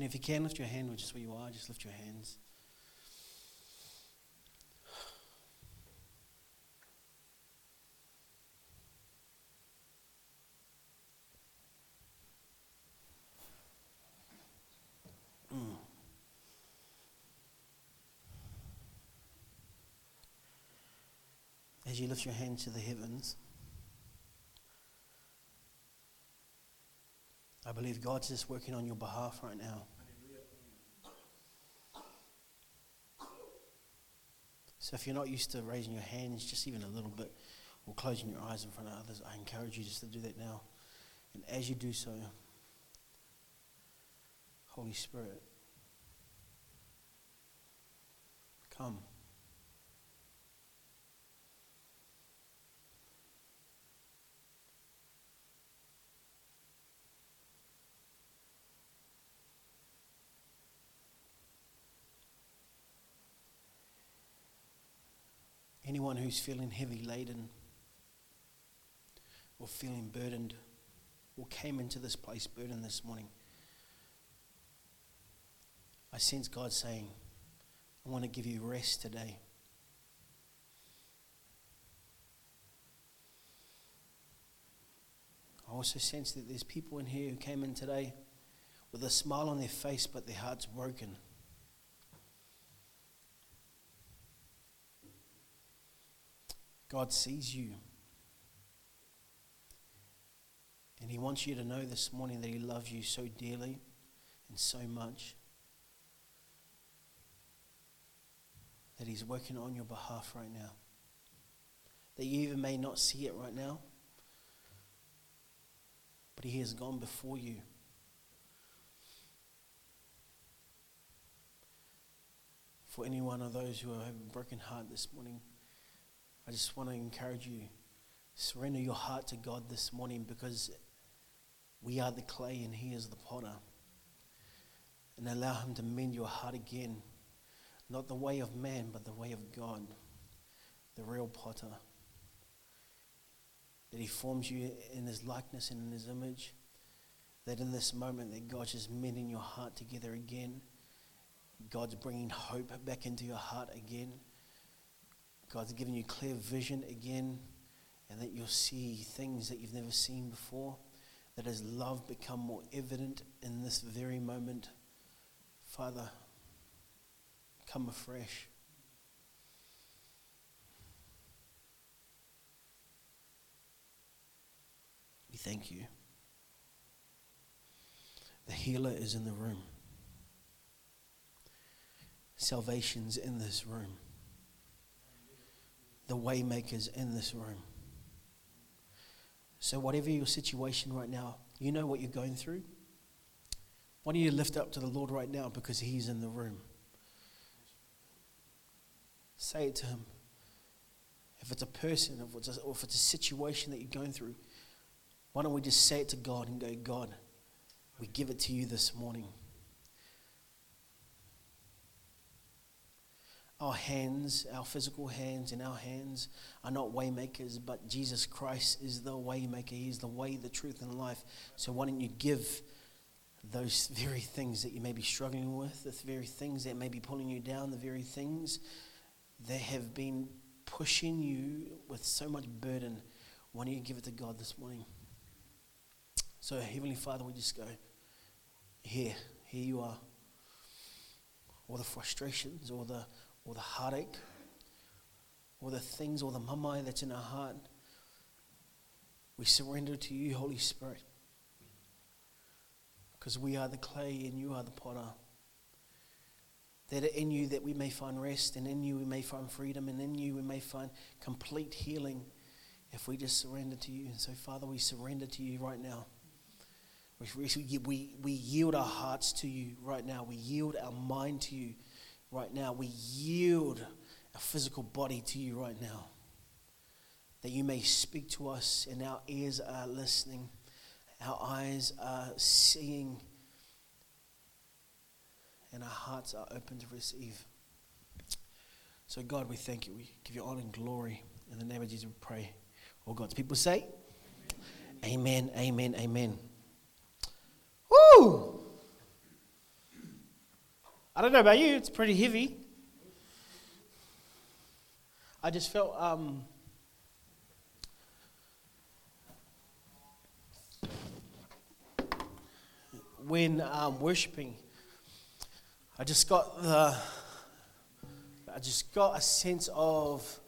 And if you can, lift your hand, which is where you are, just lift your hands. As you lift your hand to the heavens, I believe God's just working on your behalf right now. So if you're not used to raising your hands just even a little bit or closing your eyes in front of others, I encourage you just to do that now. And as you do so, Holy Spirit, come. Anyone who's feeling heavy laden or feeling burdened or came into this place burdened this morning, I sense God saying, I want to give you rest today. I also sense that there's people in here who came in today with a smile on their face, but their heart's broken. God sees you. And He wants you to know this morning that He loves you so dearly and so much that He's working on your behalf right now. That you even may not see it right now, but He has gone before you. For any one of those who are having a broken heart this morning, I just want to encourage you, surrender your heart to God this morning, because we are the clay and He is the potter. And allow Him to mend your heart again, not the way of man, but the way of God, the real potter. That He forms you in His likeness and in His image, that in this moment that God's just mending your heart together again, God's bringing hope back into your heart again, God's given you clear vision again, and that you'll see things that you've never seen before, that His love become more evident in this very moment. Father, come afresh. We thank You. The healer is in the room. Salvation's in this room. The waymaker's in this room. So whatever your situation right now, you know what you're going through. Why don't you lift up to the Lord right now, because He's in the room. Say it to Him. If it's a person, or if it's a situation that you're going through, why don't we just say it to God and go, God, we give it to You this morning. Our hands, our physical hands and our hands are not waymakers, but Jesus Christ is the waymaker. He is the way, the truth, and life. So why don't you give those very things that you may be struggling with, the very things that may be pulling you down, the very things that have been pushing you with so much burden. Why don't you give it to God this morning? So Heavenly Father, we just go, here You are. All the frustrations, or the heartache, or the things, or the mamai that's in our heart. We surrender to You, Holy Spirit, because we are the clay and You are the potter. That in You that we may find rest, and in You we may find freedom, and in You we may find complete healing if we just surrender to You. And so, Father, we surrender to You right now. We yield our hearts to You right now. We yield our mind to You right now. We yield our physical body to You right now. That You may speak to us, and our ears are listening. Our eyes are seeing. And our hearts are open to receive. So God, we thank You. We give You honor and glory. In the name of Jesus we pray. All God's people say, amen, amen, amen. Woo! I don't know about you, it's pretty heavy. I just felt when worshiping, I just got a sense of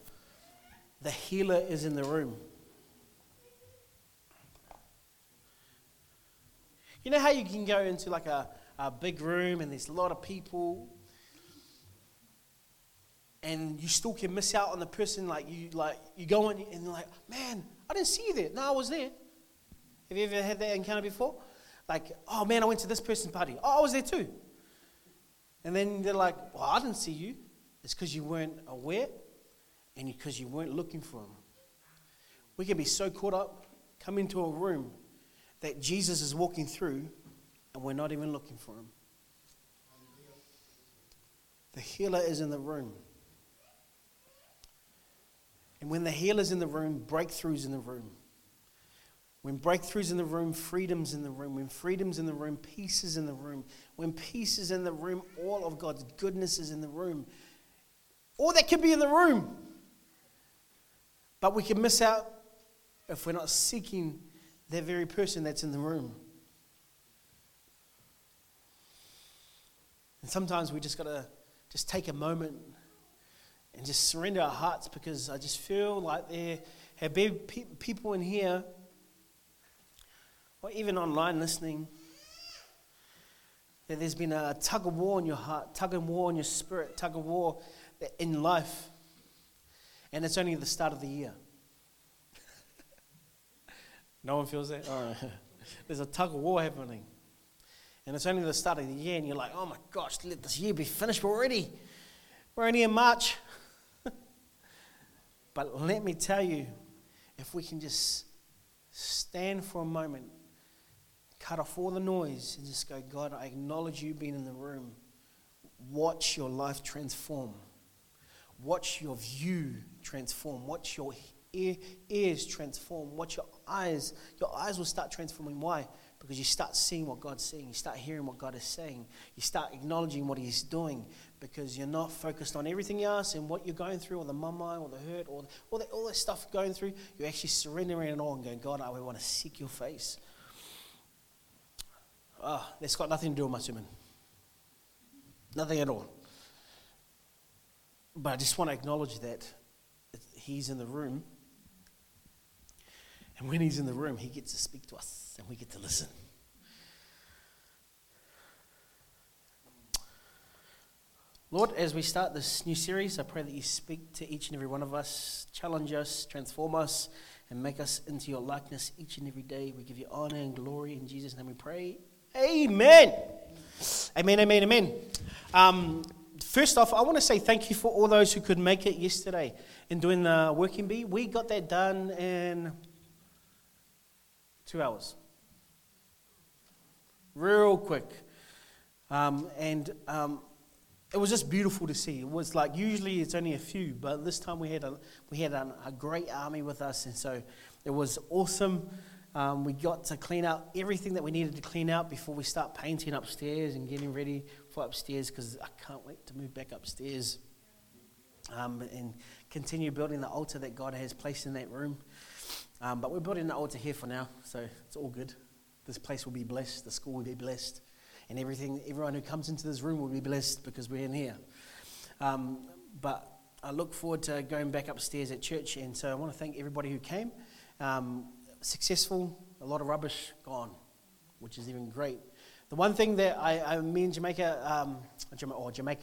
the healer is in the room. You know how you can go into like a big room and there's a lot of people and you still can miss out on the person, like you go in and you're like, man, I didn't see you there. No, I was there. Have you ever had that encounter before? Like, oh man, I went to this person's party. Oh, I was there too. And then they're like, well, I didn't see you. It's because you weren't aware and because you weren't looking for him. We can be so caught up, come into a room that Jesus is walking through and we're not even looking for him. The healer is in the room. And when the healer's in the room, breakthrough's in the room. When breakthrough's in the room, freedom's in the room. When freedom's in the room, peace is in the room. When peace is in the room, all of God's goodness is in the room. All that can be in the room. But we can miss out if we're not seeking that very person that's in the room. And sometimes we just got to just take a moment and just surrender our hearts, because I just feel like there have been people in here or even online listening that there's been a tug of war in your heart, tug of war in your spirit, tug of war in life, and it's only the start of the year. No one feels that? All right. There's a tug of war happening. And it's only the start of the year, and you're like, oh my gosh, let this year be finished already. We're only in March. But let me tell you, if we can just stand for a moment, cut off all the noise, and just go, God, I acknowledge you being in the room. Watch your life transform. Watch your view transform. Watch your ears transform. Watch your eyes. Your eyes will start transforming. Why? Because you start seeing what God's seeing. You start hearing what God is saying. You start acknowledging what he's doing, because you're not focused on everything else and what you're going through, or the mama, or the hurt, or all that stuff going through. You're actually surrendering it all and going, God, I want to seek your face. That's got nothing to do with my sermon. Nothing at all. But I just want to acknowledge that he's in the room. And when he's in the room, he gets to speak to us and we get to listen. Lord, as we start this new series, I pray that you speak to each and every one of us, challenge us, transform us, and make us into your likeness each and every day. We give you honor and glory. In Jesus' name we pray. Amen. Amen, amen, amen. First off, I want to say thank you for all those who could make it yesterday in doing the working bee. We got that done in 2 hours. Real quick. It was just beautiful to see. It was like, usually it's only a few, but this time we had a great army with us, and so it was awesome. We got to clean out everything that we needed to clean out before we start painting upstairs and getting ready for upstairs, because I can't wait to move back upstairs and continue building the altar that God has placed in that room. But we're building the altar here for now, so it's all good. This place will be blessed, the school will be blessed, and everyone who comes into this room will be blessed because we're in here. But I look forward to going back upstairs at church, and so I want to thank everybody who came. Successful, a lot of rubbish gone, which is even great. The one thing that me and Jamaica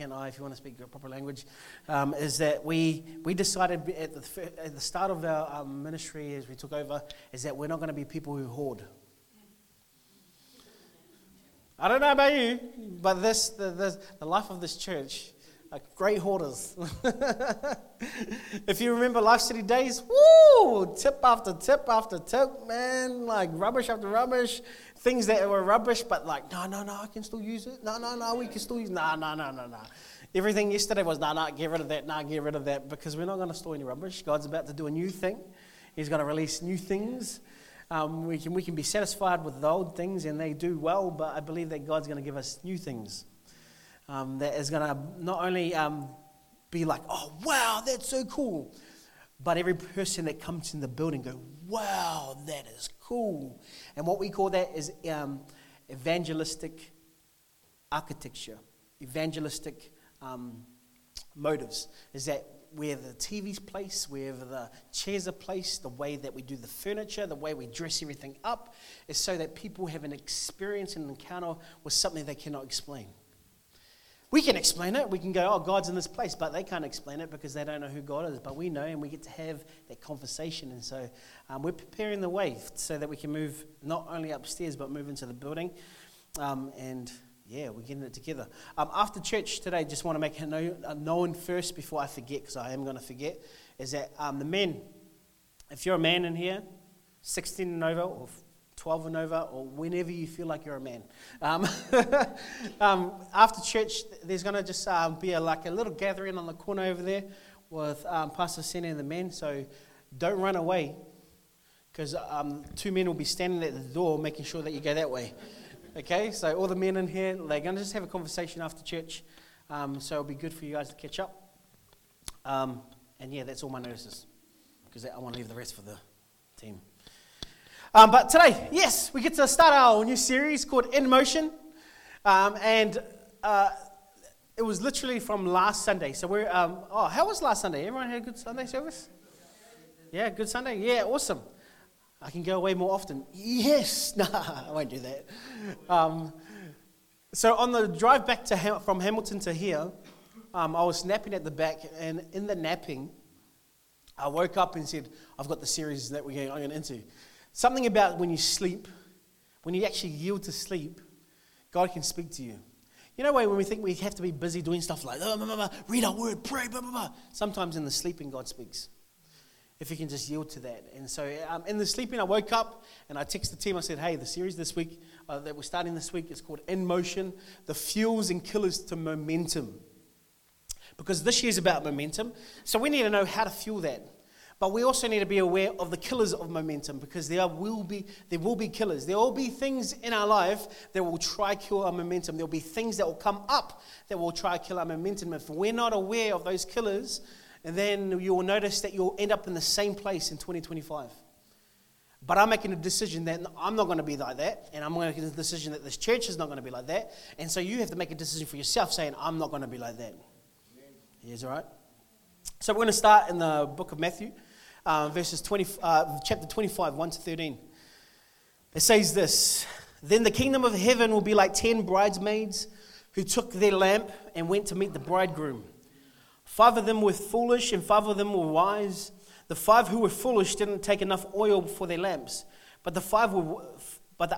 and I, if you want to speak your proper language, is that we decided at the start of our ministry as we took over, is that we're not going to be people who hoard. I don't know about you, but the life of this church are great hoarders. If you remember Life City Days, woo, tip after tip after tip, man, like rubbish after rubbish, things that were rubbish, but like, no, I can still use it. No, we can still use it. No. Everything yesterday was, no, get rid of that, get rid of that, because we're not going to store any rubbish. God's about to do a new thing. He's going to release new things. We can be satisfied with the old things, and they do well, but I believe that God's going to give us new things. that is going to not only be like, oh, wow, that's so cool, but every person that comes in the building go, wow, that is cool. And what we call that is evangelistic architecture, evangelistic motives, is that where the TV's placed, wherever the chairs are placed, the way that we do the furniture, the way we dress everything up, is so that people have an experience and an encounter with something they cannot explain. We can explain it. We can go, oh, God's in this place, but they can't explain it because they don't know who God is. But we know, and we get to have that conversation. And so we're preparing the way so that we can move not only upstairs, but move into the building. We're getting it together. After church today, just want to make it known first before I forget, because I am going to forget, is that the men, if you're a man in here, 16 and over, or 12 and over, or whenever you feel like you're a man, after church, there's going to just be a little gathering on the corner over there with Pastor Sena and the men, so don't run away, because two men will be standing at the door making sure that you go that way. Okay, so all the men in here, they're going to just have a conversation after church, so it'll be good for you guys to catch up. That's all my notices, because I want to leave the rest for the team. But today, yes, we get to start our new series called In Motion, it was literally from last Sunday. So we're, how was last Sunday? Everyone had a good Sunday service? Yeah, good Sunday? Yeah, awesome. I can go away more often. Yes. Nah, I won't do that. So on the drive back to from Hamilton to here, I was napping at the back, and in the napping, I woke up and said, I've got the series that I'm going into. Something about when you sleep, when you actually yield to sleep, God can speak to you. You know when we think we have to be busy doing stuff like, read our word, pray, Sometimes in the sleeping, God speaks. If you can just yield to that. And so in the sleeping, I woke up and I texted the team. I said, hey, the series this week that we're starting this week is called In Motion, the Fuels and Killers to Momentum. Because this year's about momentum. So we need to know how to fuel that. But we also need to be aware of the killers of momentum, because there will be killers. There will be things in our life that will try to kill our momentum. There will be things that will come up that will try to kill our momentum. If we're not aware of those killers, and then you will notice that you'll end up in the same place in 2025. But I'm making a decision that I'm not going to be like that, and I'm making a decision that this church is not going to be like that. And so you have to make a decision for yourself saying, I'm not going to be like that. Yes, all right? So we're going to start in the book of Matthew, chapter 25, 1-13. It says this, Then the kingdom of heaven will be like 10 bridesmaids who took their lamp and went to meet the bridegroom. 5 of them were foolish and 5 of them were wise. The 5 who were foolish didn't take enough oil for their lamps, but the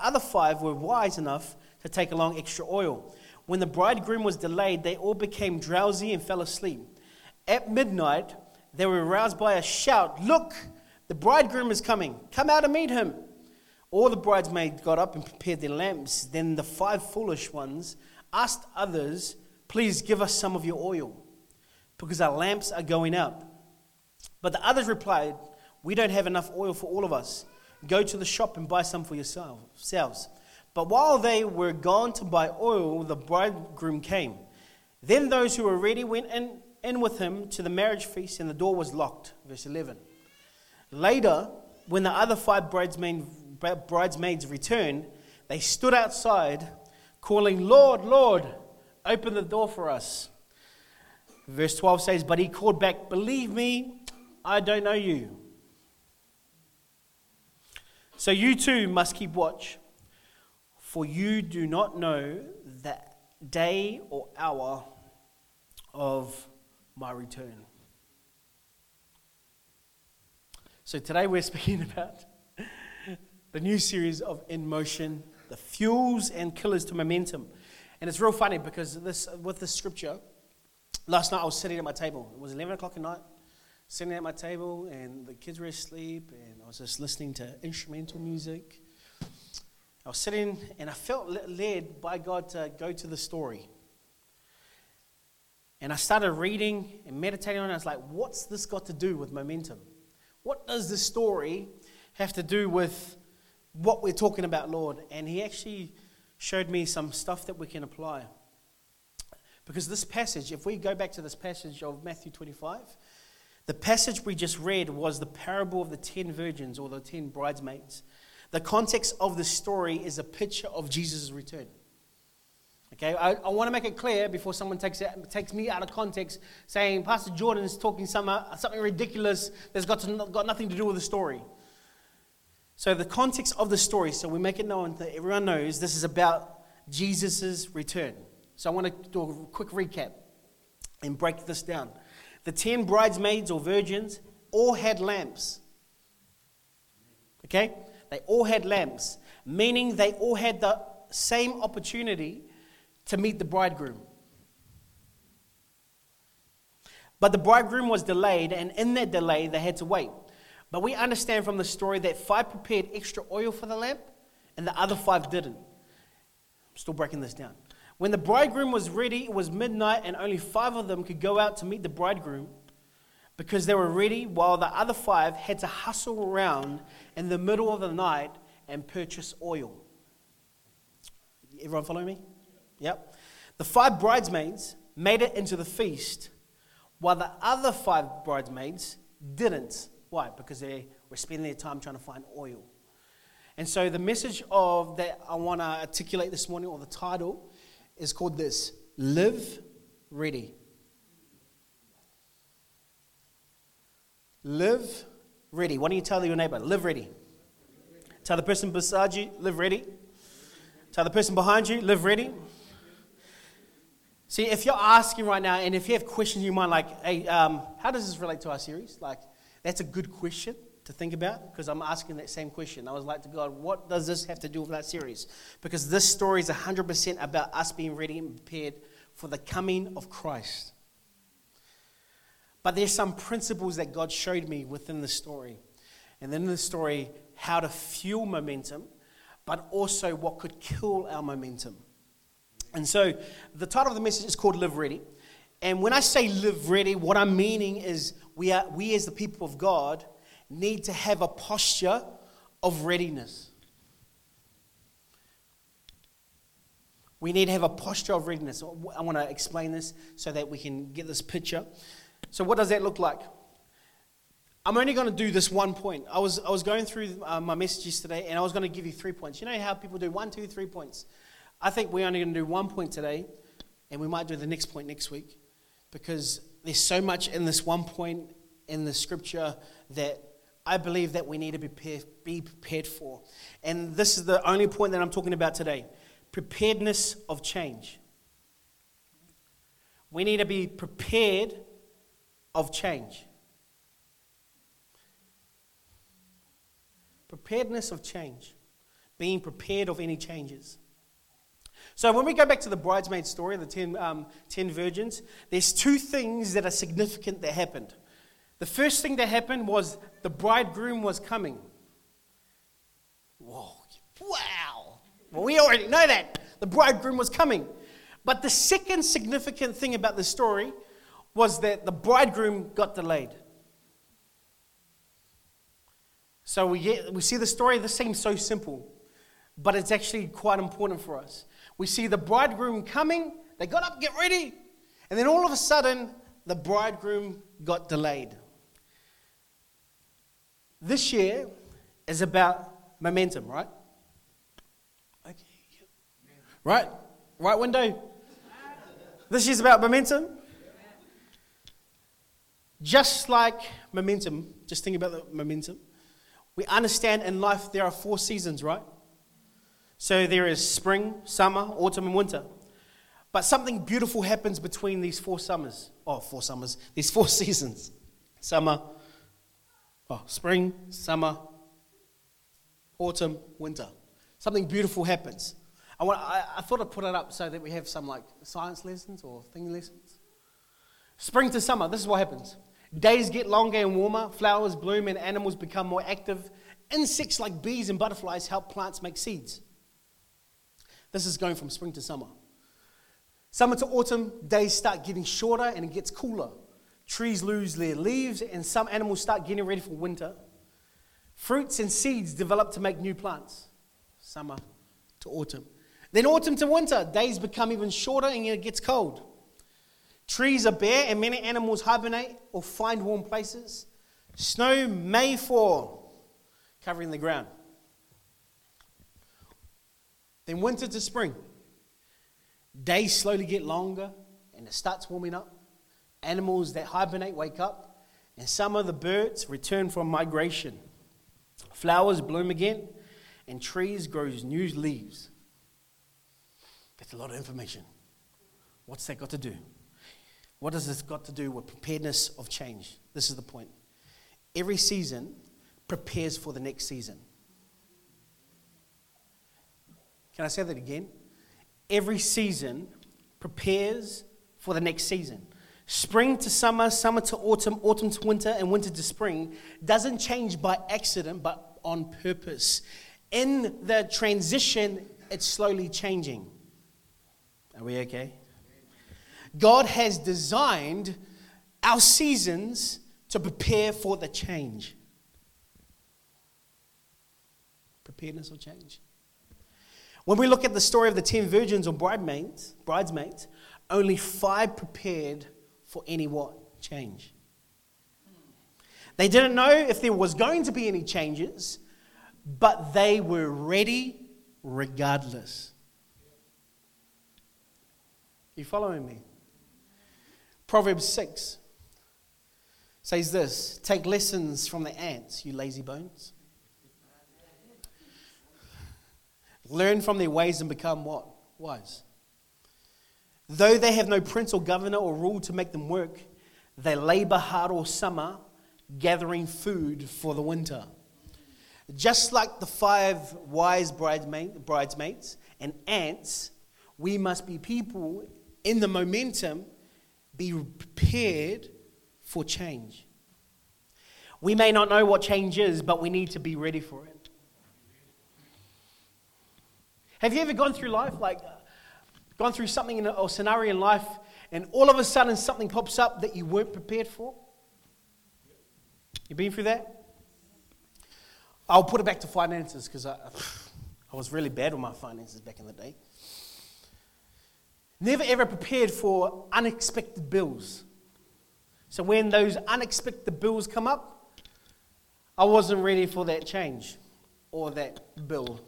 other 5 were wise enough to take along extra oil. When the bridegroom was delayed, they all became drowsy and fell asleep. At midnight, they were aroused by a shout, Look, the bridegroom is coming. Come out and meet him. All the bridesmaids got up and prepared their lamps. Then the 5 foolish ones asked others, Please give us some of your oil, because our lamps are going out. But the others replied, We don't have enough oil for all of us. Go to the shop and buy some for yourselves. But while they were gone to buy oil, the bridegroom came. Then those who were ready went in with him to the marriage feast, and the door was locked. Verse 11. Later, when the other 5 bridesmaids returned, they stood outside, calling, Lord, Lord, open the door for us. Verse 12 says, But he called back, Believe me, I don't know you. So you too must keep watch, for you do not know the day or hour of my return. So today we're speaking about the new series of In Motion, the Fuels and Killers to Momentum. And it's real funny because with this scripture, last night I was sitting at my table. It was 11 o'clock at night, sitting at my table, and the kids were asleep, and I was just listening to instrumental music. I was sitting, and I felt led by God to go to the story. And I started reading and meditating on it. I was like, what's this got to do with momentum? What does this story have to do with what we're talking about, Lord? And he actually showed me some stuff that we can apply. Because this passage, if we go back to this passage of Matthew 25, the passage we just read was the parable of the 10 virgins or the 10 bridesmaids. The context of the story is a picture of Jesus' return. Okay, I want to make it clear before someone takes me out of context, saying Pastor Jordan is talking something ridiculous that's got nothing to do with the story. So the context of the story, so we make it known that everyone knows this is about Jesus' return. So I want to do a quick recap and break this down. The 10 bridesmaids or virgins all had lamps. Okay? They all had lamps, meaning they all had the same opportunity to meet the bridegroom. But the bridegroom was delayed, and in that delay, they had to wait. But we understand from the story that 5 prepared extra oil for the lamp, and the other 5 didn't. I'm still breaking this down. When the bridegroom was ready, it was midnight, and only 5 of them could go out to meet the bridegroom because they were ready, while the other 5 had to hustle around in the middle of the night and purchase oil. Everyone follow me? Yep. The 5 bridesmaids made it into the feast, while the other 5 bridesmaids didn't. Why? Because they were spending their time trying to find oil. And so the message of that I want to articulate this morning, or the title, is called this: Live Ready. Live ready. Why don't you tell your neighbor, live ready. Tell the person beside you, live ready. Tell the person behind you, live ready. See, if you're asking right now, and if you have questions in your mind like, hey, how does this relate to our series? Like, that's a good question to think about, because I'm asking that same question. I was like to God, what does this have to do with that series? Because this story is 100% about us being ready and prepared for the coming of Christ. But there's some principles that God showed me within the story. And then in the story, how to fuel momentum, but also what could kill our momentum. And so the title of the message is called Live Ready. And when I say live ready, what I'm meaning is we as the people of God need to have a posture of readiness. We need to have a posture of readiness. I want to explain this so that we can get this picture. So what does that look like? I'm only going to do this one point. I was going through my messages today, and I was going to give you 3 points. You know how people do 1, 2, 3 points? I think we're only going to do 1 point today, and we might do the next point next week, because there's so much in this one point in the scripture that I believe that we need to be prepared for. And this is the only point that I'm talking about today: preparedness of change. We need to be prepared of change. Preparedness of change. Being prepared of any changes. So when we go back to the bridesmaid story, the 10 virgins, there's 2 things that are significant that happened. The first thing that happened was the bridegroom was coming. Whoa, wow. Well, we already know that. The bridegroom was coming. But the second significant thing about the story was that the bridegroom got delayed. So we see the story, this seems so simple, but it's actually quite important for us. We see the bridegroom coming, they got up, get ready, and then all of a sudden, the bridegroom got delayed. This year is about momentum, right? Okay. Right? Right window. This year's about momentum. Just like momentum, just think about the momentum. We understand in life there are 4 seasons, right? So there is spring, summer, autumn, and winter. But something beautiful happens between these 4 seasons. Spring, summer, autumn, winter. Something beautiful happens. I thought I'd put it up so that we have some like science lessons or thing lessons. Spring to summer, this is what happens. Days get longer and warmer, flowers bloom, and animals become more active. Insects like bees and butterflies help plants make seeds. This is going from spring to summer. Summer to autumn, days start getting shorter and it gets cooler. Trees lose their leaves and some animals start getting ready for winter. Fruits and seeds develop to make new plants. Summer to autumn. Then autumn to winter, days become even shorter and it gets cold. Trees are bare and many animals hibernate or find warm places. Snow may fall, covering the ground. Then winter to spring. Days slowly get longer and it starts warming up. Animals that hibernate wake up and some of the birds return from migration. Flowers bloom again and trees grow new leaves. That's a lot of information. What's that got to do? What has this got to do with preparedness of change? This is the point. Every season prepares for the next season. Can I say that again? Every season prepares for the next season. Spring to summer, summer to autumn, autumn to winter, and winter to spring doesn't change by accident, but on purpose. In the transition, it's slowly changing. Are we okay? God has designed our seasons to prepare for the change. Preparedness or change. When we look at the story of the 10 virgins or bridesmaids, only 5 prepared for any what? Change. They didn't know if there was going to be any changes, but they were ready regardless. You following me? Proverbs 6 says this, take lessons from the ants, you lazy bones. Learn from their ways and become what? Wise. Though they have no prince or governor or rule to make them work, they labor hard all summer, gathering food for the winter. Just like the 5 wise bridesmaids and ants, we must be people in the momentum, be prepared for change. We may not know what change is, but we need to be ready for it. Have you ever gone through life, gone through something or scenario in life, and all of a sudden something pops up that you weren't prepared for? You been through that? I'll put it back to finances because I was really bad with my finances back in the day. Never ever prepared for unexpected bills. So when those unexpected bills come up, I wasn't ready for that change or that bill.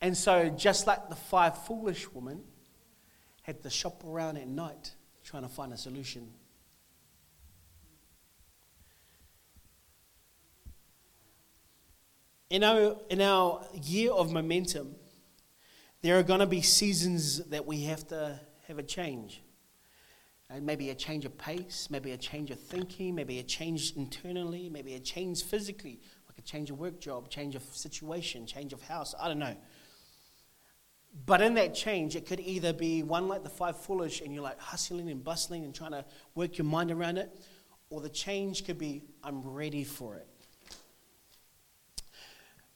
And so just like the 5 foolish women had to shop around at night trying to find a solution. In our year of momentum, there are going to be seasons that we have to have a change. And maybe a change of pace, maybe a change of thinking, maybe a change internally, maybe a change physically, like a change of work job, change of situation, change of house, I don't know. But in that change, it could either be one like the 5 foolish and you're like hustling and bustling and trying to work your mind around it, or the change could be, I'm ready for it.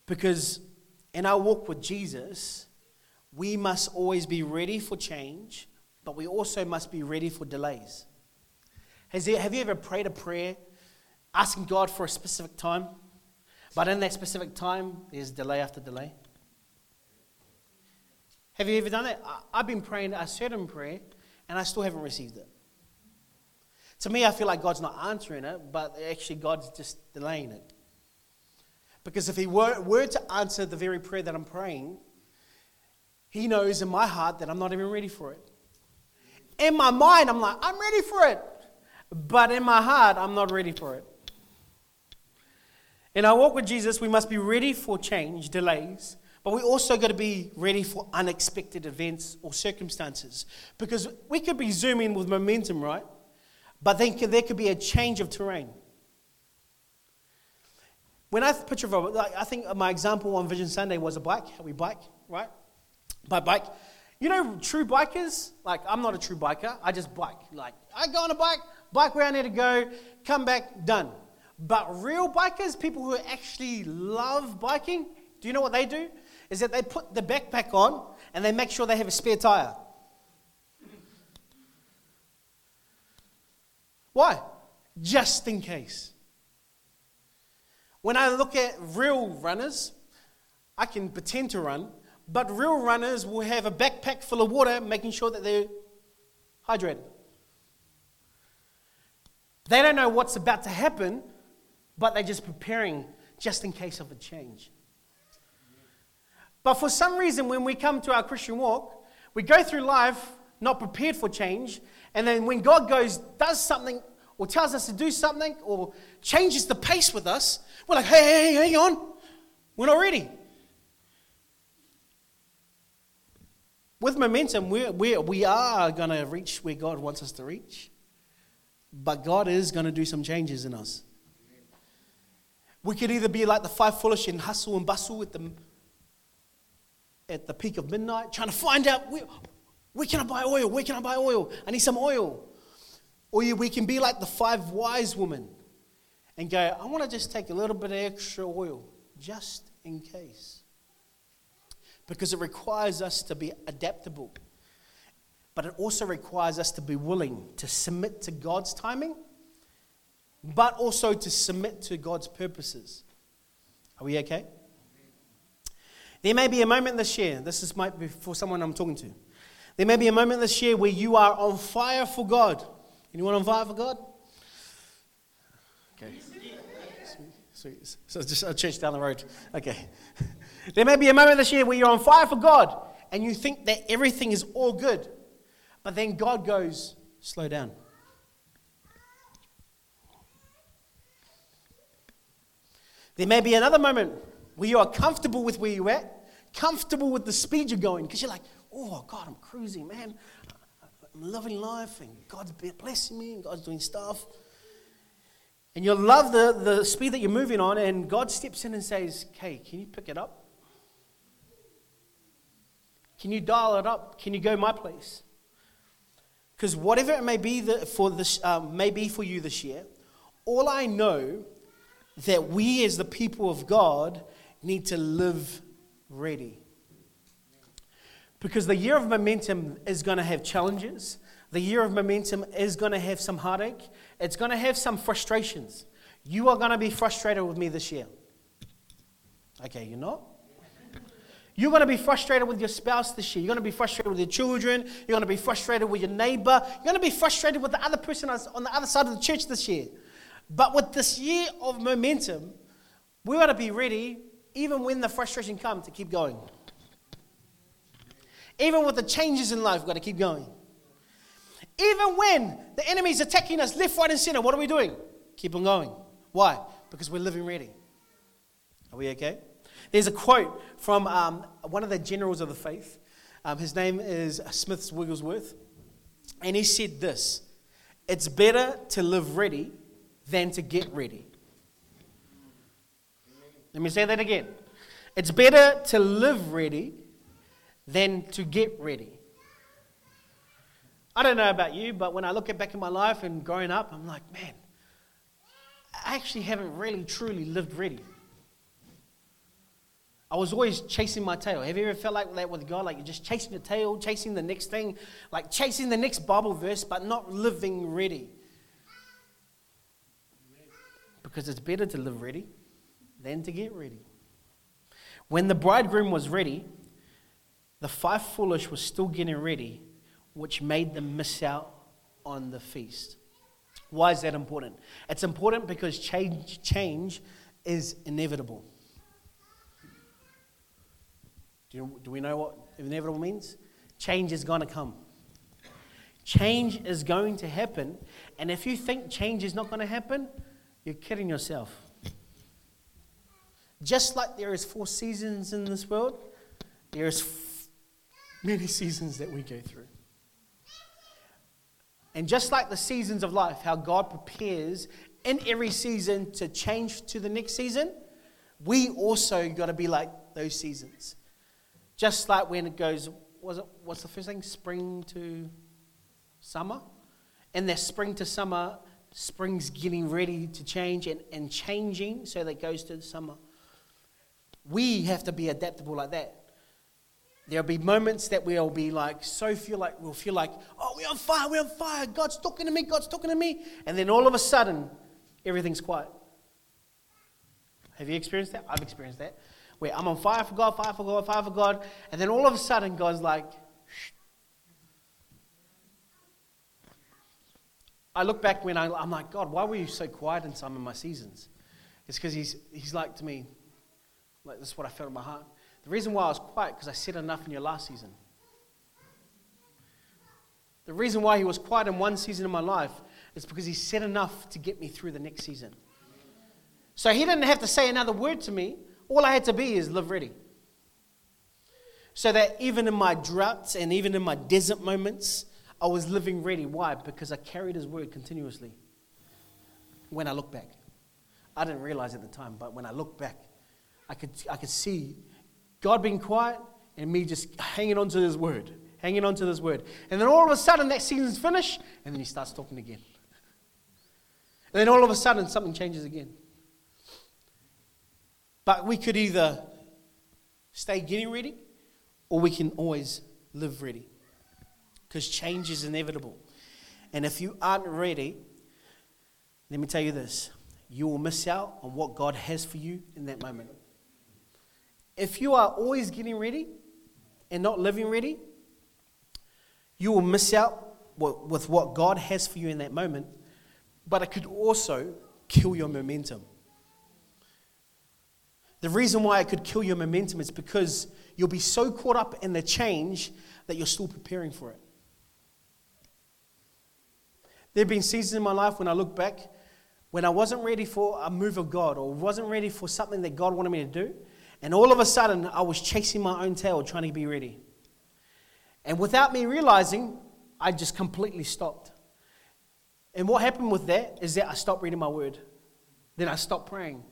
Because in our walk with Jesus, we must always be ready for change, but we also must be ready for delays. Have you ever prayed a prayer asking God for a specific time, but in that specific time, there's delay after delay? Have you ever done that? I've been praying a certain prayer, and I still haven't received it. To me, I feel like God's not answering it, but actually God's just delaying it. Because if he were to answer the very prayer that I'm praying, he knows in my heart that I'm not even ready for it. In my mind, I'm like, I'm ready for it. But in my heart, I'm not ready for it. In our walk with Jesus, we must be ready for change, delays, but we also got to be ready for unexpected events or circumstances. Because we could be zooming with momentum, right? But then there could be a change of terrain. When I picture, I think my example on Vision Sunday was a bike, how we bike, right? By bike. You know, true bikers, I'm not a true biker, I just bike. I go on a bike where I need to go, come back, done. But real bikers, people who actually love biking, do you know what they do? Is that they put the backpack on and they make sure they have a spare tire. Why? Just in case. When I look at real runners, I can pretend to run, but real runners will have a backpack full of water, making sure that they're hydrated. They don't know what's about to happen, but they're just preparing just in case of a change. But for some reason, when we come to our Christian walk, we go through life not prepared for change, and then when God does something or tells us to do something or changes the pace with us, we're like, hey, hang on, we're not ready. With momentum, we are going to reach where God wants us to reach, but God is going to do some changes in us. We could either be like the five foolish and hustle and bustle at the peak of midnight, trying to find out where can I buy oil? Where can I buy oil? I need some oil. Or we can be like the five wise women and go, I want to just take a little bit of extra oil just in case. Because it requires us to be adaptable. But it also requires us to be willing to submit to God's timing, but also to submit to God's purposes. Are we okay? There may be a moment this year, might be for someone I'm talking to. There may be a moment this year where you are on fire for God. Anyone on fire for God? Okay. Sweet. So it's just a church down the road. Okay. There may be a moment this year where you're on fire for God and you think that everything is all good. But then God goes, slow down. There may be another moment where you are comfortable with where you're at, comfortable with the speed you're going, because you're like, oh, God, I'm cruising, man. I'm loving life, and God's blessing me, and God's doing stuff. And you'll love the speed that you're moving on, and God steps in and says, hey, can you pick it up? Can you dial it up? Can you go my place? Because whatever it may be for you this year, all I know that we as the people of God need to live ready. Because the year of momentum is going to have challenges. The year of momentum is going to have some heartache. It's going to have some frustrations. You are going to be frustrated with me this year. Okay, you're not? You're going to be frustrated with your spouse this year. You're going to be frustrated with your children. You're going to be frustrated with your neighbor. You're going to be frustrated with the other person on the other side of the church this year. But with this year of momentum, we've got to be ready, even when the frustration comes, to keep going. Even with the changes in life, we've got to keep going. Even when the enemy's attacking us left, right, and center, what are we doing? Keep on going. Why? Because we're living ready. Are we okay? There's a quote from one of the generals of the faith. His name is Smith Wigglesworth. And he said this, it's better to live ready than to get ready. Let me say that again. It's better to live ready than to get ready. I don't know about you, but when I look back in my life and growing up, I'm like, man, I actually haven't really truly lived ready. I was always chasing my tail. Have you ever felt like that with God? Like you're just chasing your tail, chasing the next thing, like chasing the next Bible verse, but not living ready. Because it's better to live ready than to get ready. When the bridegroom was ready, the five foolish were still getting ready, which made them miss out on the feast. Why is that important? It's important because change is inevitable. Do we know what inevitable means? Change is going to come. Change is going to happen. And if you think change is not going to happen, you're kidding yourself. Just like there is 4 seasons in this world, there is many seasons that we go through. And just like the seasons of life, how God prepares in every season to change to the next season, we also got to be like those seasons. Just like when it goes, what's the first thing? Spring to summer. And that spring to summer, spring's getting ready to change and changing so that it goes to the summer. We have to be adaptable like that. There'll be moments that we'll be like, we'll feel like, oh, we're on fire, God's talking to me. And then all of a sudden, everything's quiet. Have you experienced that? I've experienced that. Where I'm on fire for God. And then all of a sudden, God's like, shh. I look back when I'm like, God, why were you so quiet in some of my seasons? It's because he's like to me, like this is what I felt in my heart. The reason why I was quiet, because I said enough in your last season. The reason why he was quiet in one season of my life is because he said enough to get me through the next season. So he didn't have to say another word to me. All I had to be is live ready. So that even in my droughts and even in my desert moments, I was living ready. Why? Because I carried his word continuously. When I look back, I didn't realize at the time, but when I look back, I could see God being quiet and me just hanging on to his word, hanging on to this word. And then all of a sudden that season's finished and then he starts talking again. And then all of a sudden something changes again. But we could either stay getting ready or we can always live ready, because change is inevitable. And if you aren't ready, let me tell you this, you will miss out on what God has for you in that moment. If you are always getting ready and not living ready, you will miss out with what God has for you in that moment, but it could also kill your momentum. The reason why it could kill your momentum is because you'll be so caught up in the change that you're still preparing for it. There have been seasons in my life when I look back, when I wasn't ready for a move of God or wasn't ready for something that God wanted me to do, and all of a sudden I was chasing my own tail trying to be ready. And without me realizing, I just completely stopped. And what happened with that is that I stopped reading my word. Then I stopped praying.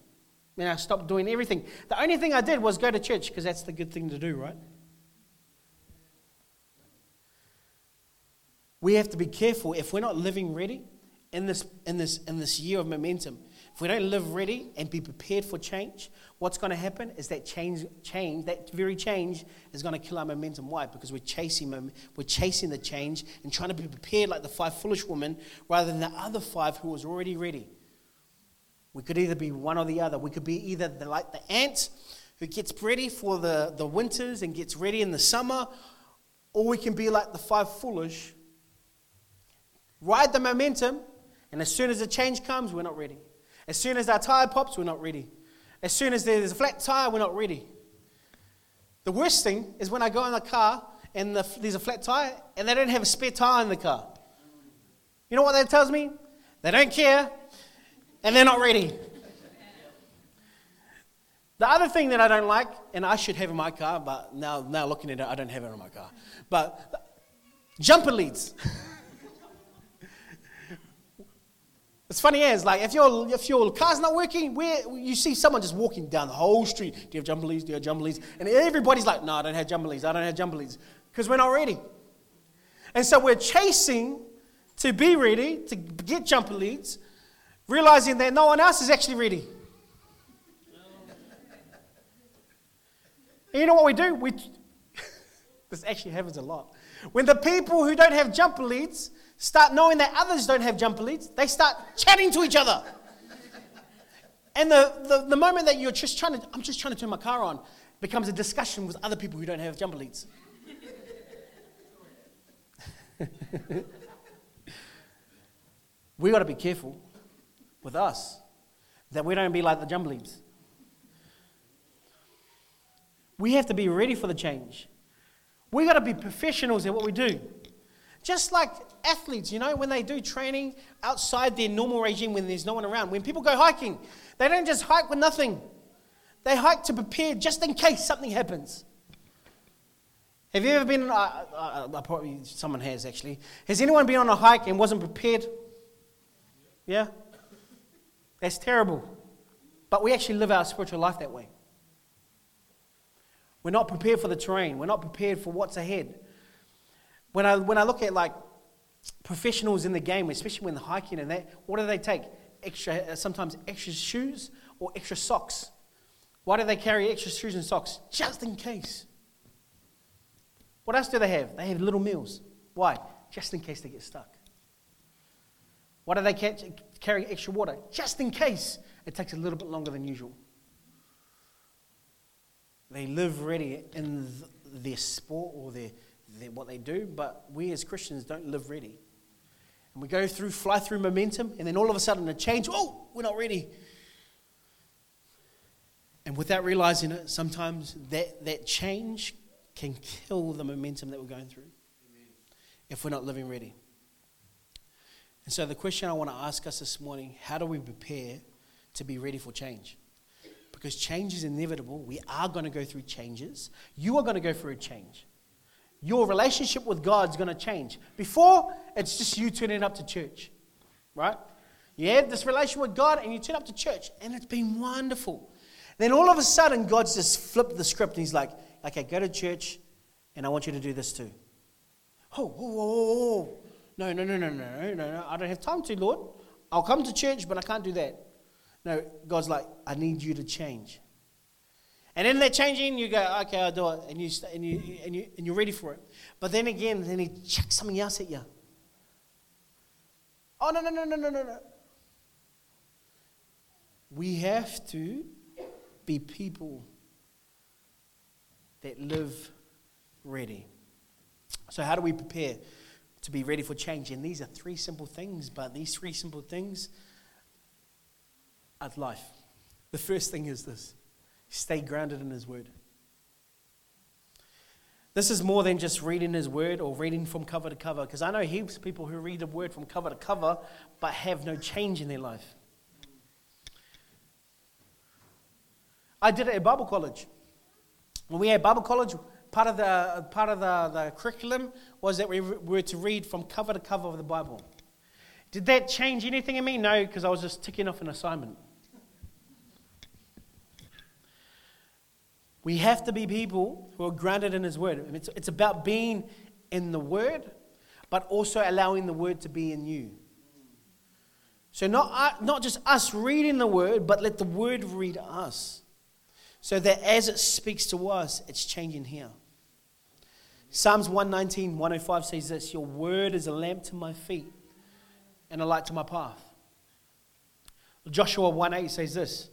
Then I stopped doing everything. The only thing I did was go to church, because that's the good thing to do, right? We have to be careful. If we're not living ready in this year of momentum, if we don't live ready and be prepared for change, what's going to happen is that change, that very change is going to kill our momentum. Why? Because we're chasing the change and trying to be prepared like the five foolish women rather than the other five who was already ready. We could either be one or the other. We could be either like the ant who gets ready for the winters and gets ready in the summer, or we can be like the five foolish, ride the momentum, and as soon as the change comes, we're not ready. As soon as our tire pops, we're not ready. As soon as there's a flat tire, we're not ready. The worst thing is when I go in the car and there's a flat tire and they don't have a spare tire in the car. You know what that tells me? They don't care and they're not ready. The other thing that I don't like, and I should have in my car, but now looking at it, I don't have it in my car, but jumper leads. It's funny as, like, if your car's not working, you see someone just walking down the whole street, do you have jumper leads, do you have jumper leads? And everybody's like, no, I don't have jumper leads, because we're not ready. And so we're chasing to be ready, to get jumper leads, realizing that no one else is actually ready. And you know what we do? This actually happens a lot. When the people who don't have jumper leads start knowing that others don't have jumper leads, they start chatting to each other. And the moment that you're I'm just trying to turn my car on, becomes a discussion with other people who don't have jumper leads. We got to be careful with us that we don't be like the jumper leads. We have to be ready for the change. We got to be professionals at what we do. Just like athletes, you know, when they do training outside their normal regime when there's no one around. When people go hiking, they don't just hike with nothing. They hike to prepare just in case something happens. Have you ever been, probably someone has actually. Has anyone been on a hike and wasn't prepared? Yeah? That's terrible. But we actually live our spiritual life that way. We're not prepared for the terrain. We're not prepared for what's ahead. When I look at like professionals in the game, especially when they're hiking and that, what do they take? Sometimes extra shoes or extra socks. Why do they carry extra shoes and socks? Just in case. What else do they have? They have little meals. Why? Just in case they get stuck. Why do they carry extra water? Just in case it takes a little bit longer than usual. They live ready in their sport or their what they do, but we as Christians don't live ready. And we go through, fly through momentum, and then all of a sudden a change, oh, we're not ready. And without realizing it, sometimes that change can kill the momentum that we're going through. Amen. If we're not living ready. And so the question I want to ask us this morning, how do we prepare to be ready for change? Because change is inevitable. We are going to go through changes. You are going to go through a change. Your relationship with God's going to change. Before, it's just you turning up to church, right? You have this relation with God and you turn up to church and it's been wonderful. Then all of a sudden, God's just flipped the script and he's like, okay, go to church and I want you to do this too. Oh. No, I don't have time to, Lord. I'll come to church, but I can't do that. No, God's like, I need you to change. And in that changing, you go, okay, I'll do it, and you're ready for it. But then again, then he chucks something else at you. Oh, no. We have to be people that live ready. So how do we prepare to be ready for change? And these are three simple things, but these three simple things are life. The first thing is this. Stay grounded in His Word. This is more than just reading His Word or reading from cover to cover, because I know heaps of people who read the Word from cover to cover but have no change in their life. I did it at Bible college. When we had Bible college, part of the curriculum was that we were to read from cover to cover of the Bible. Did that change anything in me? No, because I was just ticking off an assignment. We have to be people who are grounded in His Word. And it's about being in the Word, but also allowing the Word to be in you. So not just us reading the Word, but let the Word read us. So that as it speaks to us, it's changing here. Psalms 119, 105 says this, your Word is a lamp to my feet and a light to my path. Joshua 1:8 says this,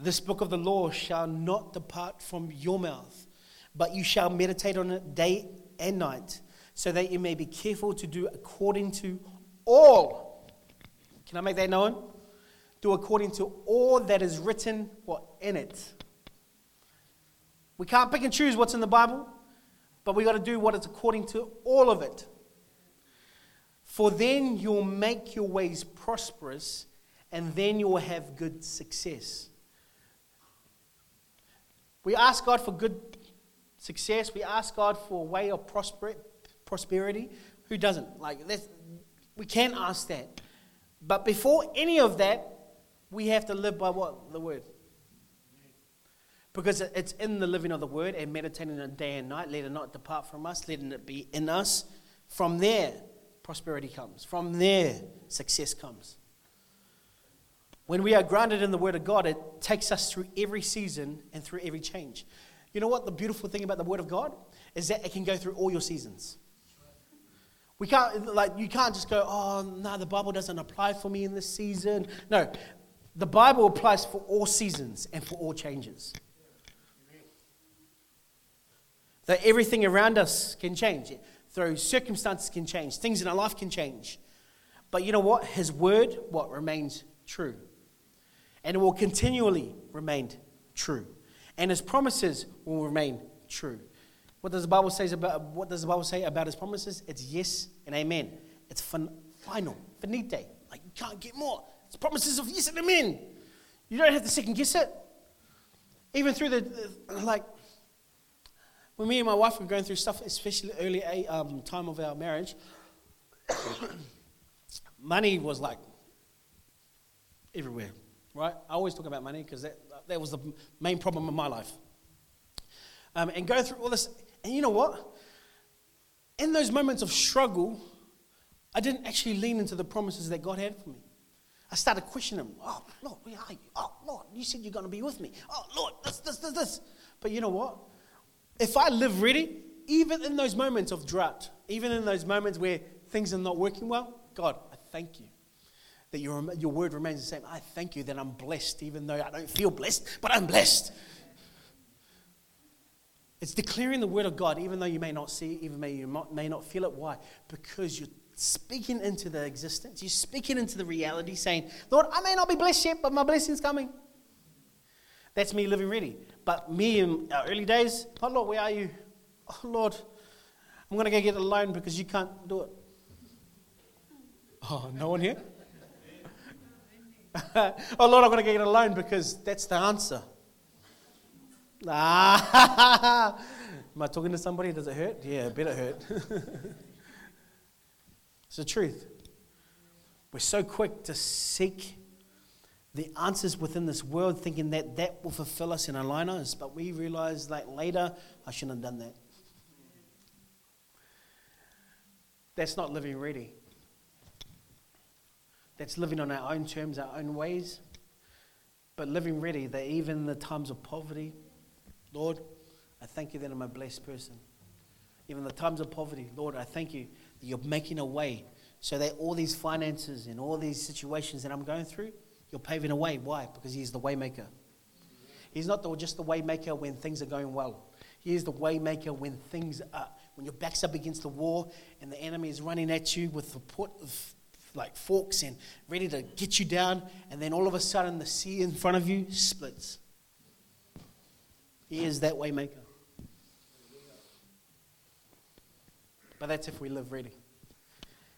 this book of the law shall not depart from your mouth, but you shall meditate on it day and night, so that you may be careful to do according to all. Can I make that known? Do according to all that is written in it. We can't pick and choose what's in the Bible, but we got to do what is according to all of it. For then you'll make your ways prosperous, and then you'll have good success. We ask God for good success. We ask God for a way of prosperity. Who doesn't? We can ask that. But before any of that, we have to live by what? The Word. Because it's in the living of the Word and meditating on day and night. Let it not depart from us. Letting it be in us. From there, prosperity comes. From there, success comes. When we are grounded in the Word of God, it takes us through every season and through every change. You know what the beautiful thing about the Word of God is? That it can go through all your seasons. We can't, you can't just go, oh, no, the Bible doesn't apply for me in this season. No, the Bible applies for all seasons and for all changes. That everything around us can change. Though circumstances can change. Things in our life can change. But you know what? His Word, what remains true. And it will continually remain true. And His promises will remain true. What does the Bible say about His promises? It's yes and amen. It's final, finite. You can't get more. It's promises of yes and amen. You don't have to second guess it. Even through when me and my wife were going through stuff, especially early time of our marriage, money was everywhere, right? I always talk about money because that was the main problem in my life. And go through all this, and you know what? In those moments of struggle, I didn't actually lean into the promises that God had for me. I started questioning Him. Oh, Lord, where are you? Oh, Lord, you said you're going to be with me. Oh, Lord, this. But you know what? If I live ready, even in those moments of drought, even in those moments where things are not working well, God, I thank you that your word remains the same. I thank you that I'm blessed, even though I don't feel blessed, but I'm blessed. It's declaring the word of God, even though you may not see it, even though you may not feel it. Why? Because you're speaking into the existence. You're speaking into the reality, saying, Lord, I may not be blessed yet, but my blessing's coming. That's me living ready. But me in our early days, oh, Lord, where are you? Oh, Lord, I'm going to go get a loan because you can't do it. Oh, no one here? Oh, Lord, I'm going to get a loan because that's the answer. Ah, am I talking to somebody? Does it hurt? Yeah, it better hurt. It's the truth. We're so quick to seek the answers within this world, thinking that that will fulfill us and align us, but we realize like later, I shouldn't have done that. That's not living ready. That's living on our own terms, our own ways. But living ready, that even in the times of poverty, Lord, I thank you that I'm a blessed person. Even in the times of poverty, Lord, I thank you that you're making a way so that all these finances and all these situations that I'm going through, you're paving a way. Why? Because he's the way maker. He's not just the way maker when things are going well. He is the way maker when things are, when your back's up against the wall and the enemy is running at you with the port of like forks and ready to get you down, and then all of a sudden the sea in front of you splits. He is that way maker. But that's if we live ready.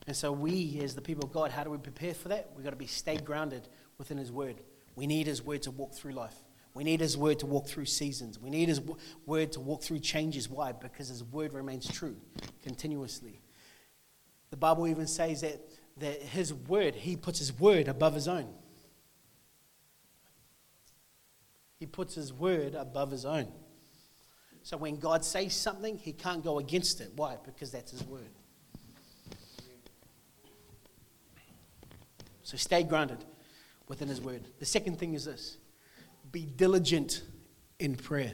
And so we, as the people of God, how do we prepare for that? We've got to stay grounded within His Word. We need His Word to walk through life. We need His Word to walk through seasons. We need His Word to walk through changes. Why? Because His Word remains true continuously. The Bible even says that His Word, He puts His Word above His own. He puts His Word above His own. So when God says something, He can't go against it. Why? Because that's His Word. So stay grounded within His Word. The second thing is this: be diligent in prayer.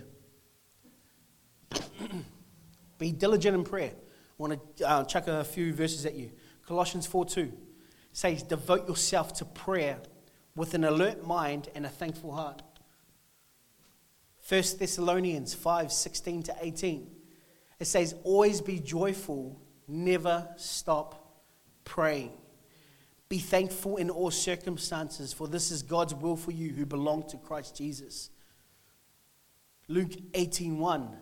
Be diligent in prayer. I want to chuck a few verses at you. Colossians 4:2 says, devote yourself to prayer with an alert mind and a thankful heart. 1 Thessalonians 5:16-18, it says, always be joyful, never stop praying. Be thankful in all circumstances, for this is God's will for you who belong to Christ Jesus. Luke 18:1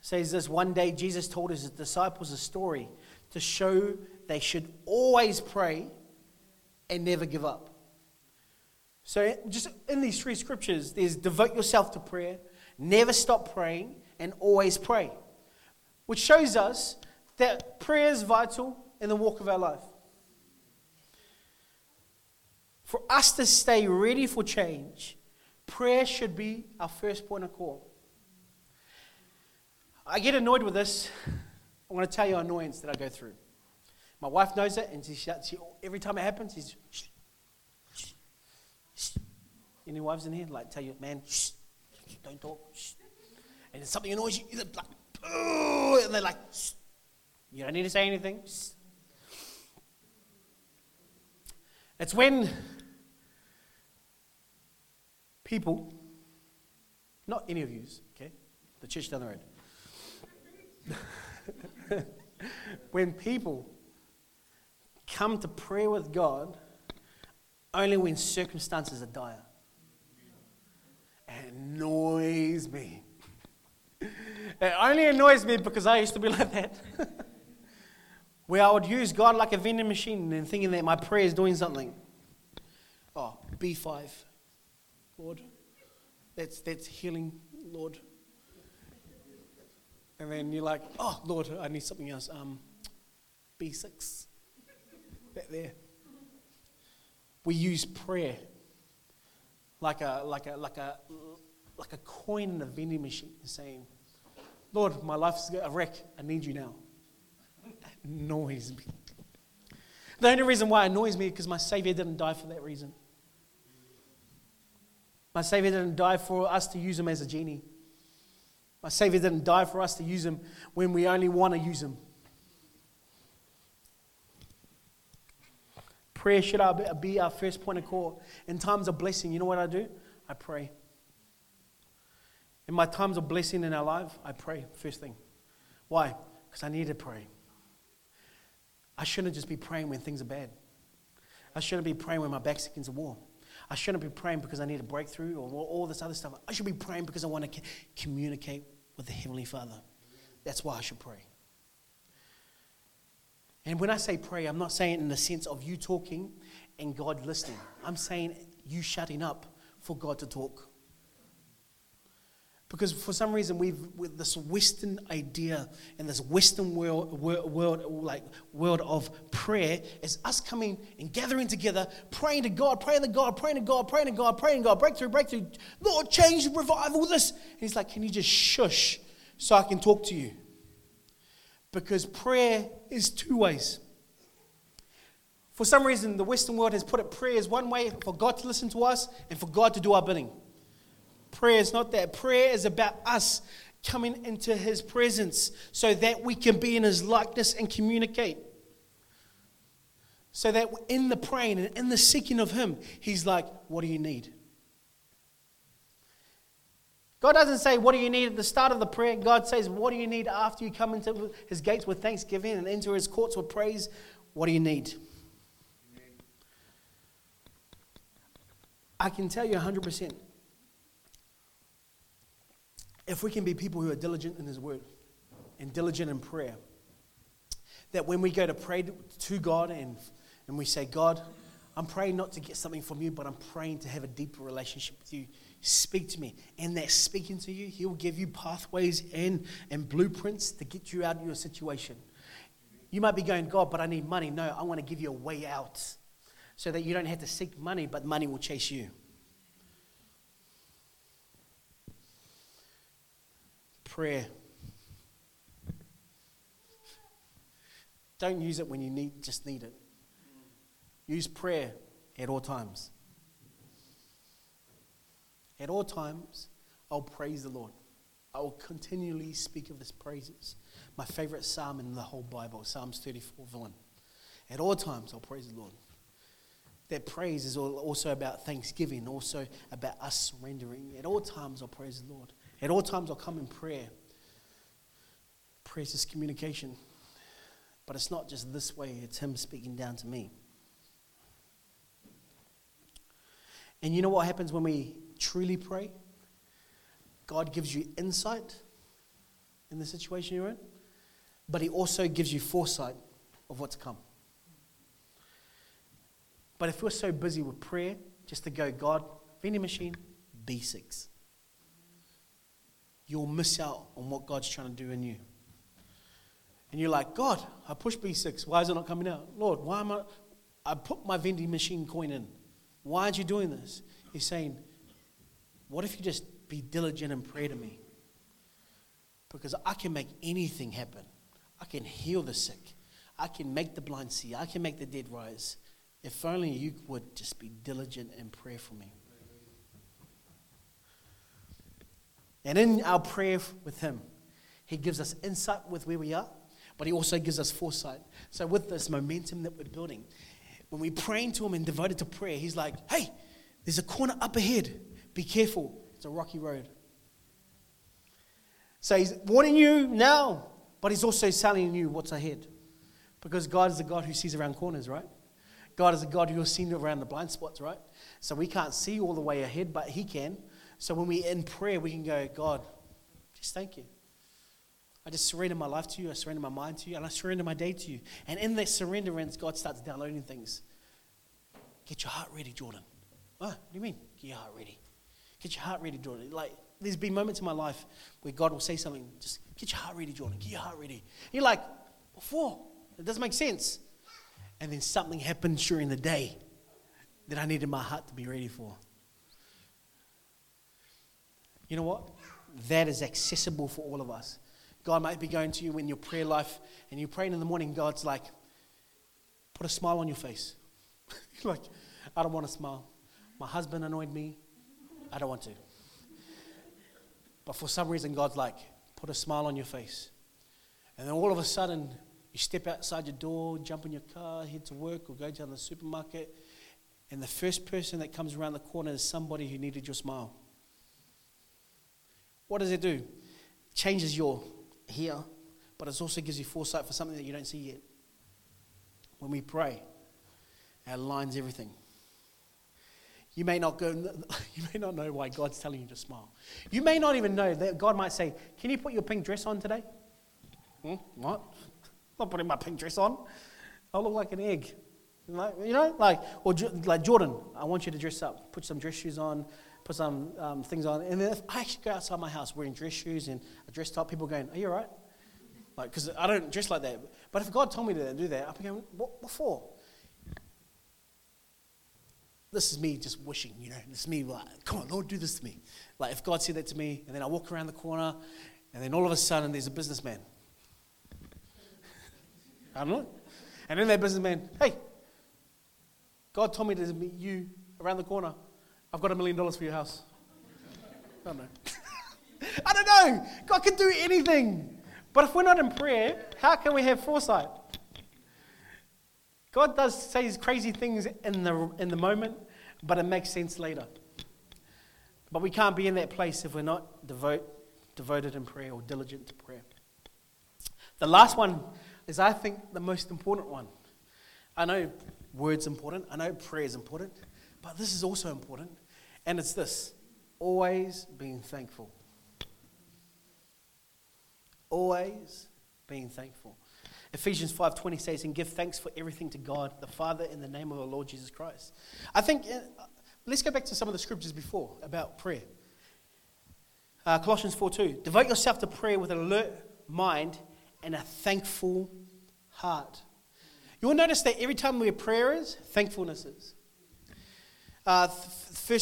says this: one day Jesus told his disciples a story to show they should always pray and never give up. So just in these three scriptures, there's devote yourself to prayer, never stop praying, and always pray, which shows us that prayer is vital in the walk of our life. For us to stay ready for change, prayer should be our first point of call. I get annoyed with this. I want to tell you an annoyance that I go through. My wife knows it, and she every time it happens, she's... Any wives in here? Like, tell you, man, shh, don't talk. Shh. And if something annoys you, you're like, oh, and they're like, shh. You don't need to say anything. Shh. It's when people, not any of yous, okay, the church down the road, when people come to prayer with God only when circumstances are dire. It annoys me. It only annoys me because I used to be like that. Where I would use God like a vending machine and thinking that my prayer is doing something. Oh, B5. Lord. That's healing, Lord. And then you're like, oh, Lord, I need something else. B6. Back there. We use prayer like a coin in a vending machine, saying, "Lord, my life's a wreck. I need you now." That annoys me. The only reason why it annoys me is because my Savior didn't die for that reason. My Savior didn't die for us to use Him as a genie. My Savior didn't die for us to use Him when we only want to use Him. Prayer should be our first point of call. In times of blessing, you know what I do? I pray. In my times of blessing in our life, I pray first thing. Why? Because I need to pray. I shouldn't just be praying when things are bad. I shouldn't be praying when my back's against the wall. I shouldn't be praying because I need a breakthrough or all this other stuff. I should be praying because I want to communicate with the Heavenly Father. That's why I should pray. And when I say pray, I'm not saying in the sense of you talking and God listening. I'm saying you shutting up for God to talk. Because for some reason, with this Western idea and this Western world of prayer is us coming and gathering together, praying to God, praying to God, praying to God, praying to God, praying to God, breakthrough, Lord, change, revival, this. And he's like, can you just shush so I can talk to you? Because prayer is two ways. For some reason, the Western world has put it prayer is one way for God to listen to us and for God to do our bidding. Prayer is not that. Prayer is about us coming into His presence so that we can be in His likeness and communicate. So that in the praying and in the seeking of Him, He's like, what do you need? God doesn't say, what do you need at the start of the prayer? God says, what do you need after you come into His gates with thanksgiving and into His courts with praise? What do you need? Amen. I can tell you 100%. If we can be people who are diligent in His word and diligent in prayer, that when we go to pray to God and we say, God, I'm praying not to get something from you, but I'm praying to have a deeper relationship with you. Speak to me. And that speaking to you, He'll give you pathways and blueprints to get you out of your situation. You might be going, God, but I need money. No, I want to give you a way out so that you don't have to seek money, but money will chase you. Prayer. Don't use it when you just need it. Use prayer at all times. At all times, I'll praise the Lord. I will continually speak of His praises. My favorite psalm in the whole Bible, Psalms 34:1. At all times, I'll praise the Lord. That praise is also about thanksgiving, also about us surrendering. At all times, I'll praise the Lord. At all times, I'll come in prayer. Praise is communication. But it's not just this way. It's Him speaking down to me. And you know what happens when we truly pray? God gives you insight in the situation you're in. But He also gives you foresight of what's come. But if we're so busy with prayer, just to go, God, vending machine, B6. You'll miss out on what God's trying to do in you. And you're like, God, I pushed B6. Why is it not coming out? Lord, why am I put my vending machine coin in. Why aren't you doing this? He's saying, what if you just be diligent in prayer to me? Because I can make anything happen. I can heal the sick. I can make the blind see. I can make the dead rise. If only you would just be diligent in prayer for me. And in our prayer with Him, He gives us insight with where we are, but He also gives us foresight. So with this momentum that we're building, when we're praying to Him and devoted to prayer, He's like, hey, there's a corner up ahead. Be careful. It's a rocky road. So He's warning you now, but He's also telling you what's ahead. Because God is the God who sees around corners, right? God is the God who has seen around the blind spots, right? So we can't see all the way ahead, but He can. So when we're in prayer, we can go, God, just thank you. I just surrender my life to you. I surrender my mind to you. And I surrender my day to you. And in that surrenderance, God starts downloading things. Get your heart ready, Jordan. What do you mean? Get your heart ready. Get your heart ready, Jordan. Like, there's been moments in my life where God will say something. Just get your heart ready, Jordan. Get your heart ready. And you're like, what for? It doesn't make sense. And then something happens during the day that I needed my heart to be ready for. You know what? That is accessible for all of us. God might be going to you in your prayer life and you're praying in the morning, God's like, put a smile on your face. You're like, I don't want to smile. My husband annoyed me. I don't want to. But for some reason, God's like, put a smile on your face. And then all of a sudden, you step outside your door, jump in your car, head to work or go down the supermarket. And the first person that comes around the corner is somebody who needed your smile. What does it do? Changes your here, but it also gives you foresight for something that you don't see yet. when we pray, it aligns everything. You may not know why God's telling you to smile. You may not even know that God might say, "Can you put your pink dress on today?" What? I'm not putting my pink dress on. I'll look like an egg. Like Jordan, I want you to dress up. Put some dress shoes on. Put some things on. And then if I actually go outside my house wearing dress shoes and a dress top, people are going, "Are you all right?" Because I don't dress like that. But if God told me to do that, I'd be going, what for? This is me just wishing, This is me like, come on, Lord, do this to me. Like if God said that to me, and then I walk around the corner, and then all of a sudden there's a businessman. I don't know. And then that businessman, hey, God told me to meet you around the corner. I've got $1 million for your house. I don't know. I don't know. God can do anything. But if we're not in prayer, how can we have foresight? God does say these crazy things in the moment, but it makes sense later. But we can't be in that place if we're not devoted in prayer or diligent to prayer. The last one is, I think, the most important one. I know word's important. I know prayer is important. But this is also important. And it's this: always being thankful. Always being thankful. Ephesians 5:20 says, "And give thanks for everything to God, the Father, in the name of our Lord Jesus Christ." I think, let's go back to some of the scriptures before about prayer. Colossians 4:2, "Devote yourself to prayer with an alert mind and a thankful heart." You'll notice that every time we have prayer is, thankfulness is. 1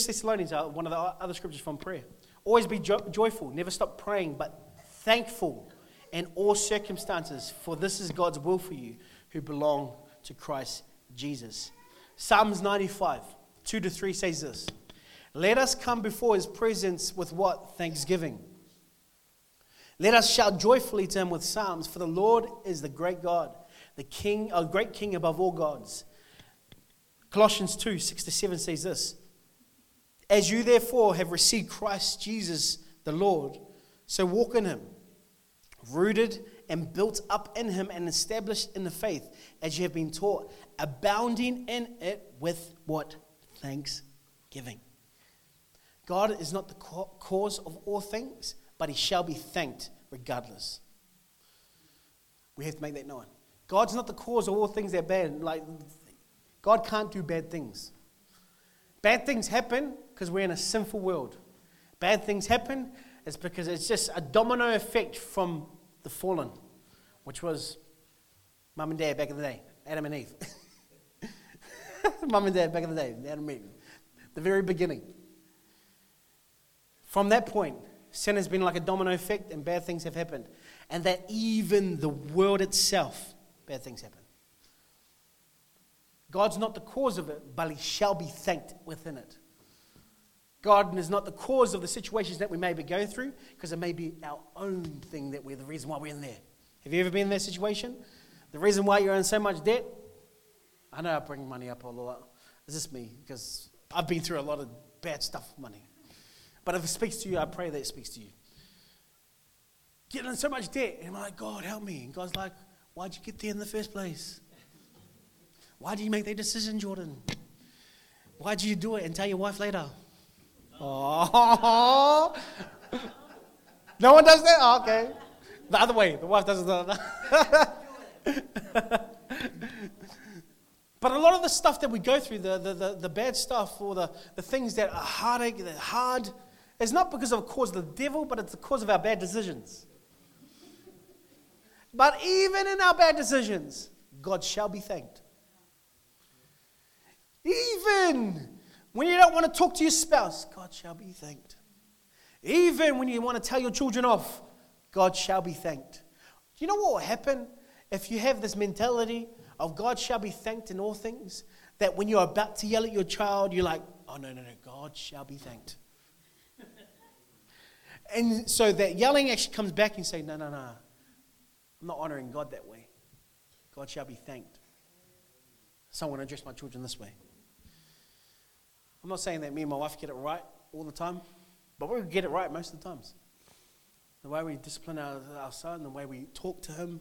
Thessalonians, one of the other scriptures from prayer. "Always be joyful, never stop praying, but thankful in all circumstances, for this is God's will for you who belong to Christ Jesus." Psalms 95, 2-3 says this: "Let us come before his presence with what? Thanksgiving. Let us shout joyfully to him with psalms, for the Lord is the great God, the King, a great King above all gods." Colossians 2, 6-7 says this: "As you therefore have received Christ Jesus the Lord, so walk in him, rooted and built up in him and established in the faith as you have been taught, abounding in it with" what? "Thanksgiving." God is not the cause of all things, but he shall be thanked regardless. We have to make that known. God's not the cause of all things that are bad. God can't do bad things. Bad things happen because we're in a sinful world. Bad things happen is because it's just a domino effect from the fallen, which was mum and dad back in the day, Adam and Eve. Mum and dad back in the day, Adam and Eve, the very beginning. From that point, sin has been like a domino effect and bad things have happened. And that even the world itself, bad things happen. God's not the cause of it, but he shall be thanked within it. God is not the cause of the situations that we may be going through, because it may be our own thing that we're the reason why we're in there. Have you ever been in that situation? The reason why you're in so much debt? I know I bring money up a lot. Is this me? Because I've been through a lot of bad stuff with money. But if it speaks to you, I pray that it speaks to you. Getting in so much debt, and I'm like, "God, help me." And God's like, "Why'd you get there in the first place? Why did you make that decision, Jordan? Why did you do it and tell your wife later?" Oh, no one does that? Oh, okay. The other way, the wife does it. But a lot of the stuff that we go through, the bad stuff or the things that are heartache, that are hard, it's not because of the cause of the devil, but it's the cause of our bad decisions. But even in our bad decisions, God shall be thanked. Even when you don't want to talk to your spouse, God shall be thanked. Even when you want to tell your children off, God shall be thanked. You know what will happen if you have this mentality of God shall be thanked in all things? That when you're about to yell at your child, you're like, "Oh, no, God shall be thanked." And so that yelling actually comes back and say, No, I'm not honoring God that way. God shall be thanked. Someone address my children this way. I'm not saying that me and my wife get it right all the time, but we get it right most of the times. The way we discipline our son, the way we talk to him,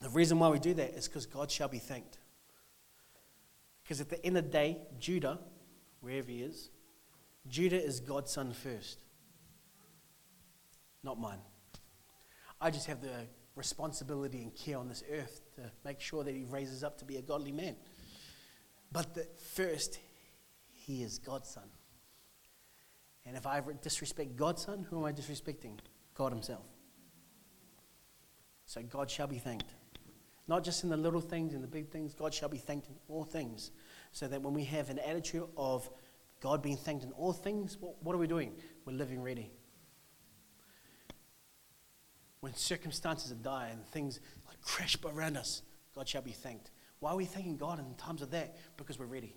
The reason why we do that is because God shall be thanked. Because at the end of the day, Judah, wherever he is, Judah is God's son first, not mine. I just have the responsibility and care on this earth to make sure that he raises up to be a godly man. But first, he is God's son. And if I disrespect God's son, who am I disrespecting? God himself. So God shall be thanked. Not just in the little things and the big things, God shall be thanked in all things. So that when we have an attitude of God being thanked in all things, what are we doing? We're living ready. When circumstances are dire and things like crash around us, God shall be thanked. Why are we thanking God in times of that? Because we're ready.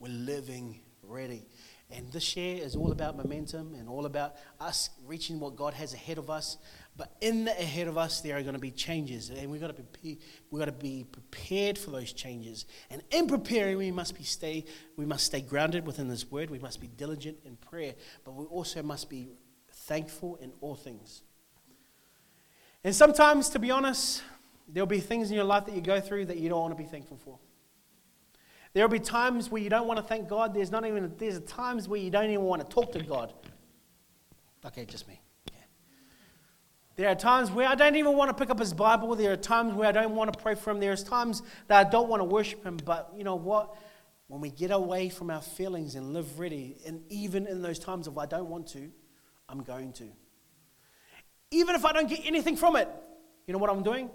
We're living ready. And this year is all about momentum and all about us reaching what God has ahead of us. But in the ahead of us, there are going to be changes. And we've got to be prepared for those changes. And in preparing, we must stay grounded within this word. We must be diligent in prayer. But we also must be thankful in all things. And sometimes, to be honest, there'll be things in your life that you go through that you don't want to be thankful for. There'll be times where you don't want to thank God. There's times where you don't even want to talk to God. Okay, just me. Yeah. There are times where I don't even want to pick up his Bible. There are times where I don't want to pray for him. There's times that I don't want to worship him. But you know what? When we get away from our feelings and live ready, and even in those times of I don't want to, I'm going to. Even if I don't get anything from it, you know what I'm doing?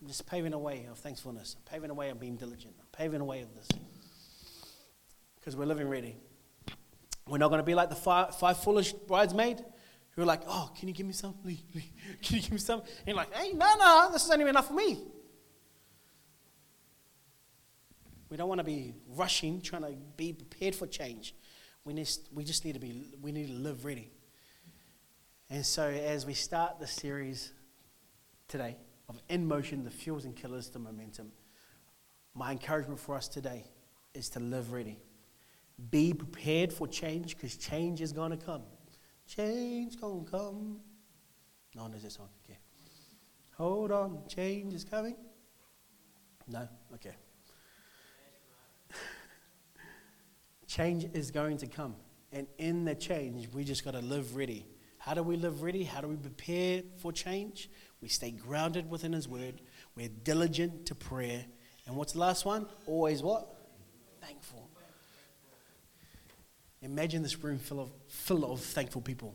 I'm just paving a way of thankfulness. I'm paving a way of being diligent. I'm paving a way of this. Because we're living ready. We're not going to be like the five foolish bridesmaids who are like, oh, can you give me some? Can you give me some? And you're like, hey, no, this isn't even enough for me. We don't want to be rushing, trying to be prepared for change. We need to live ready. And so as we start the series today of In Motion, the fuels and killers to momentum, my encouragement for us today is to live ready. Be prepared for change, because change is going to come. Change going to come. No, there's a song. Okay. Hold on, change is coming. No? Okay. Change is going to come. And in the change, we just got to live ready. How do we live ready? How do we prepare for change? We stay grounded within his word. We're diligent to prayer. And what's the last one? Always what? Thankful. Imagine this room full of thankful people.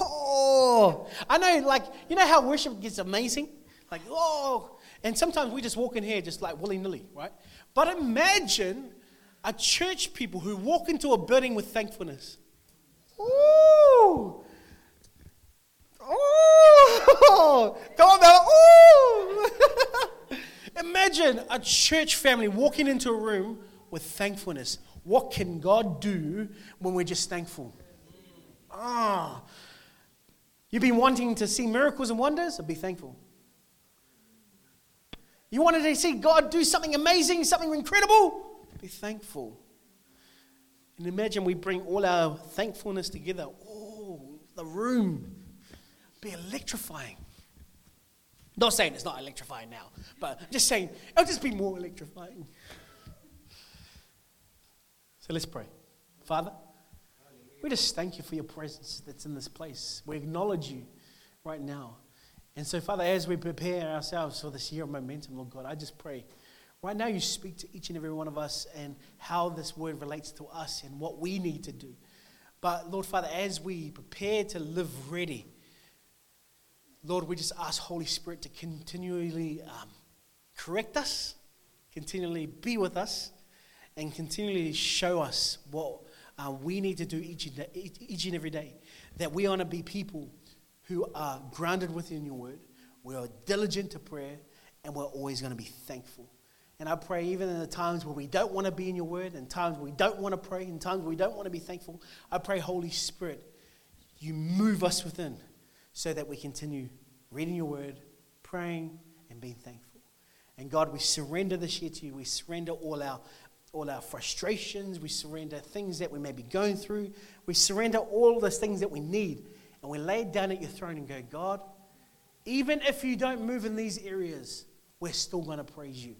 Oh! I know, like, you know how worship gets amazing? Like, oh! And sometimes we just walk in here just like willy-nilly, right? But imagine a church people who walk into a building with thankfulness. Ooh! Oh, come on, Bella. Imagine a church family walking into a room with thankfulness. What can God do when we're just thankful? Ah, oh. You've been wanting to see miracles and wonders? Be thankful. You wanted to see God do something amazing, something incredible? Be thankful. And imagine we bring all our thankfulness together. Oh, the room. Be electrifying. Not saying it's not electrifying now, but I'm just saying it'll just be more electrifying. So let's pray. Father, we just thank you for your presence that's in this place. We acknowledge you right now. And so, Father, as we prepare ourselves for this year of momentum, Lord God, I just pray right now you speak to each and every one of us and how this word relates to us and what we need to do. But, Lord, Father, as we prepare to live ready, Lord, we just ask Holy Spirit to continually correct us, continually be with us, and continually show us what we need to do each and every day. That we want to be people who are grounded within your word, we are diligent to prayer, and we're always going to be thankful. And I pray even in the times where we don't want to be in your word, and times where we don't want to pray, and times where we don't want to be thankful, I pray, Holy Spirit, you move us within, so that we continue reading your word, praying, and being thankful. And God, we surrender this year to you. We surrender all our frustrations. We surrender things that we may be going through. We surrender all those things that we need. And we lay it down at your throne and go, God, even if you don't move in these areas, we're still going to praise you.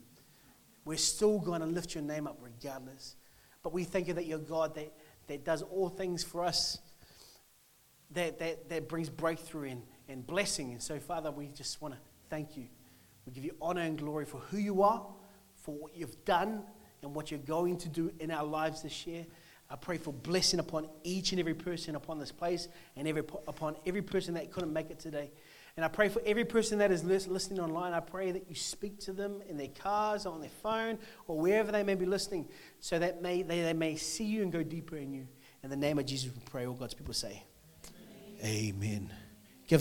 We're still going to lift your name up regardless. But we thank you that you're God that does all things for us, that brings breakthrough and blessing. And so, Father, we just want to thank you. We give you honor and glory for who you are, for what you've done, and what you're going to do in our lives this year. I pray for blessing upon each and every person upon this place and upon every person that couldn't make it today. And I pray for every person that is listening online. I pray that you speak to them in their cars, on their phone, or wherever they may be listening, so that they may see you and go deeper in you. In the name of Jesus, we pray. All God's people say, Amen. Amen.